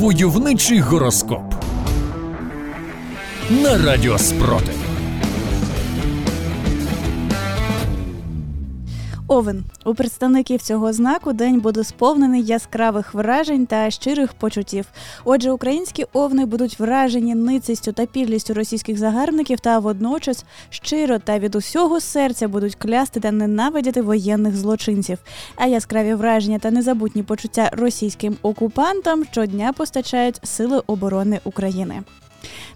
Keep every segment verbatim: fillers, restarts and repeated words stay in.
Войовничий гороскоп на Радіо Спротив. Овен. У представників цього знаку день буде сповнений яскравих вражень та щирих почуттів. Отже, українські овни будуть вражені ницістю та підлістю російських загарбників та водночас щиро та від усього серця будуть клясти та ненавидіти воєнних злочинців. А яскраві враження та незабутні почуття російським окупантам щодня постачають Сили оборони України.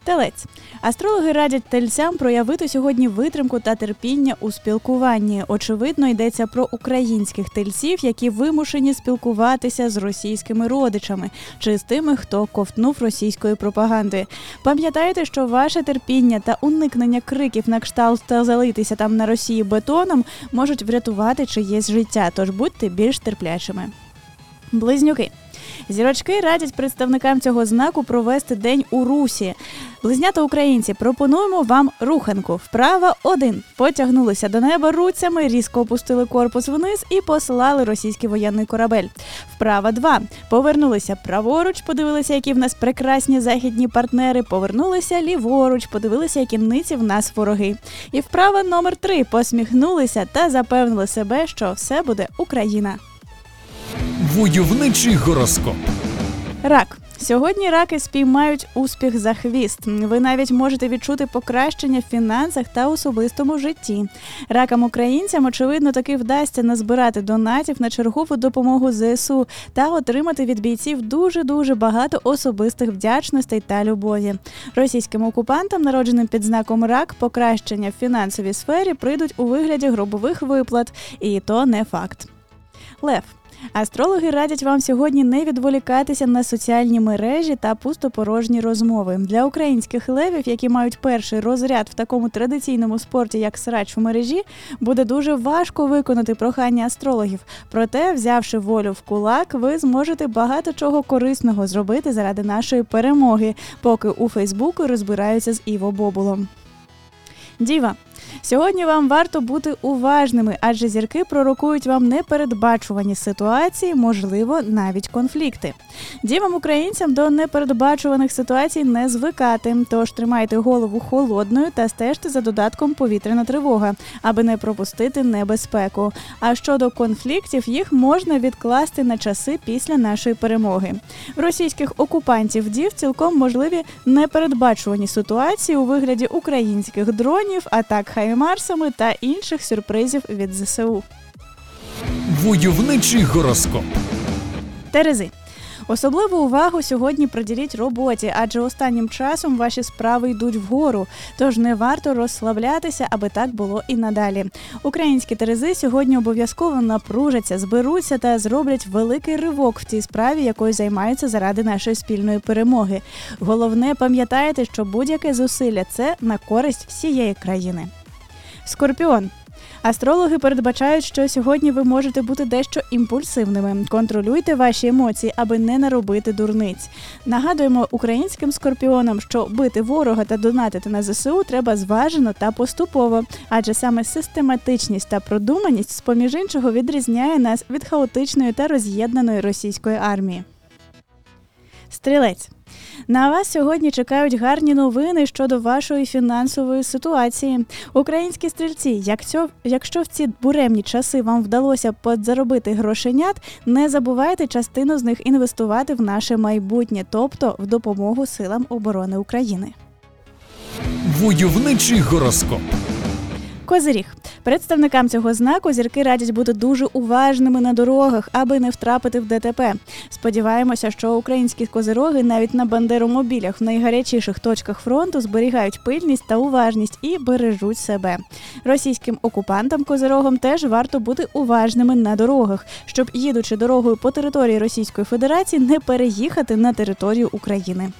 Телець. Астрологи радять тельцям проявити сьогодні витримку та терпіння у спілкуванні. Очевидно, йдеться про українських тельців, які вимушені спілкуватися з російськими родичами чи з тими, хто ковтнув російської пропаганди. Пам'ятайте, що ваше терпіння та уникнення криків на кшталт «та залитися там на Росії бетоном» можуть врятувати чиєсь життя, тож будьте більш терплячими. Близнюки. Зірочки радять представникам цього знаку провести день у русі. Близнята українці, пропонуємо вам руханку. Вправа один. Потягнулися до неба руцями, різко опустили корпус вниз і послали російський воєнний корабель. Вправа два. Повернулися праворуч, подивилися, які в нас прекрасні західні партнери, повернулися ліворуч, подивилися, які ниці в нас вороги. І вправа номер три. Посміхнулися та запевнили себе, що все буде Україна. Войовничий гороскоп. Рак. Сьогодні раки спіймають успіх за хвіст. Ви навіть можете відчути покращення в фінансах та особистому житті. Ракам-українцям, очевидно, таки вдасться назбирати донатів на чергову допомогу ЗСУ та отримати від бійців дуже-дуже багато особистих вдячностей та любові. Російським окупантам, народженим під знаком рак, покращення в фінансовій сфері прийдуть у вигляді грошових виплат. І то не факт. Лев. Астрологи радять вам сьогодні не відволікатися на соціальні мережі та пустопорожні розмови. Для українських левів, які мають перший розряд в такому традиційному спорті, як срач в мережі, буде дуже важко виконати прохання астрологів. Проте, взявши волю в кулак, ви зможете багато чого корисного зробити заради нашої перемоги, поки у Фейсбуку розбираються з Іво Бобулом. Діва. Сьогодні вам варто бути уважними, адже зірки пророкують вам непередбачувані ситуації, можливо, навіть конфлікти. Дівам-українцям до непередбачуваних ситуацій не звикати, тож тримайте голову холодною та стежте за додатком «Повітряна тривога», аби не пропустити небезпеку. А щодо конфліктів, їх можна відкласти на часи після нашої перемоги. В російських окупантів дів цілком можливі непередбачувані ситуації у вигляді українських дронів, атак хаймарсами та інших сюрпризів від зе се у. Войовничий гороскоп. Терези. Особливу увагу сьогодні приділіть роботі, адже останнім часом ваші справи йдуть вгору, тож не варто розслаблятися, аби так було і надалі. Українські терези сьогодні обов'язково напружаться, зберуться та зроблять великий ривок в цій справі, якою займаються заради нашої спільної перемоги. Головне, пам'ятайте, що будь-яке зусилля – це на користь всієї країни. Скорпіон. Астрологи передбачають, що сьогодні ви можете бути дещо імпульсивними. Контролюйте ваші емоції, аби не наробити дурниць. Нагадуємо українським скорпіонам, що бити ворога та донатити на зе се у треба зважено та поступово, адже саме систематичність та продуманість, поміж іншого, відрізняє нас від хаотичної та роз'єднаної російської армії. Стрілець. На вас сьогодні чекають гарні новини щодо вашої фінансової ситуації. Українські стрільці, якщо в ці буремні часи вам вдалося подзаробити грошенят, не забувайте частину з них інвестувати в наше майбутнє, тобто в допомогу Силам оборони України. Войовничий гороскоп. Козиріг. Представникам цього знаку зірки радять бути дуже уважними на дорогах, аби не втрапити в де те пе. Сподіваємося, що українські козироги навіть на бандеромобілях в найгарячіших точках фронту зберігають пильність та уважність і бережуть себе. Російським окупантам-козирогам теж варто бути уважними на дорогах, щоб, їдучи дорогою по території Російської Федерації, не переїхати на територію України.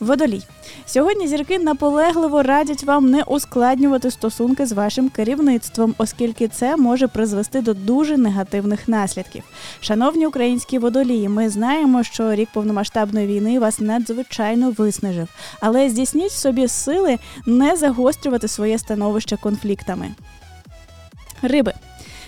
Водолій. Сьогодні зірки наполегливо радять вам не ускладнювати стосунки з вашим керівництвом, оскільки це може призвести до дуже негативних наслідків. Шановні українські водолії, ми знаємо, що рік повномасштабної війни вас надзвичайно виснажив, але здійсніть собі сили не загострювати своє становище конфліктами. Риби.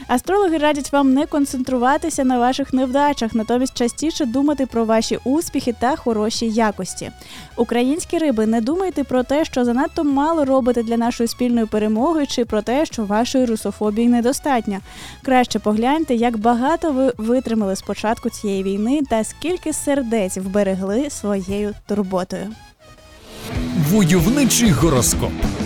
Астрологи радять вам не концентруватися на ваших невдачах, натомість частіше думати про ваші успіхи та хороші якості. Українські риби, не думайте про те, що занадто мало робите для нашої спільної перемоги, чи про те, що вашої русофобії недостатньо. Краще погляньте, як багато ви витримали з початку цієї війни та скільки сердець вберегли своєю турботою. Войовничий гороскоп.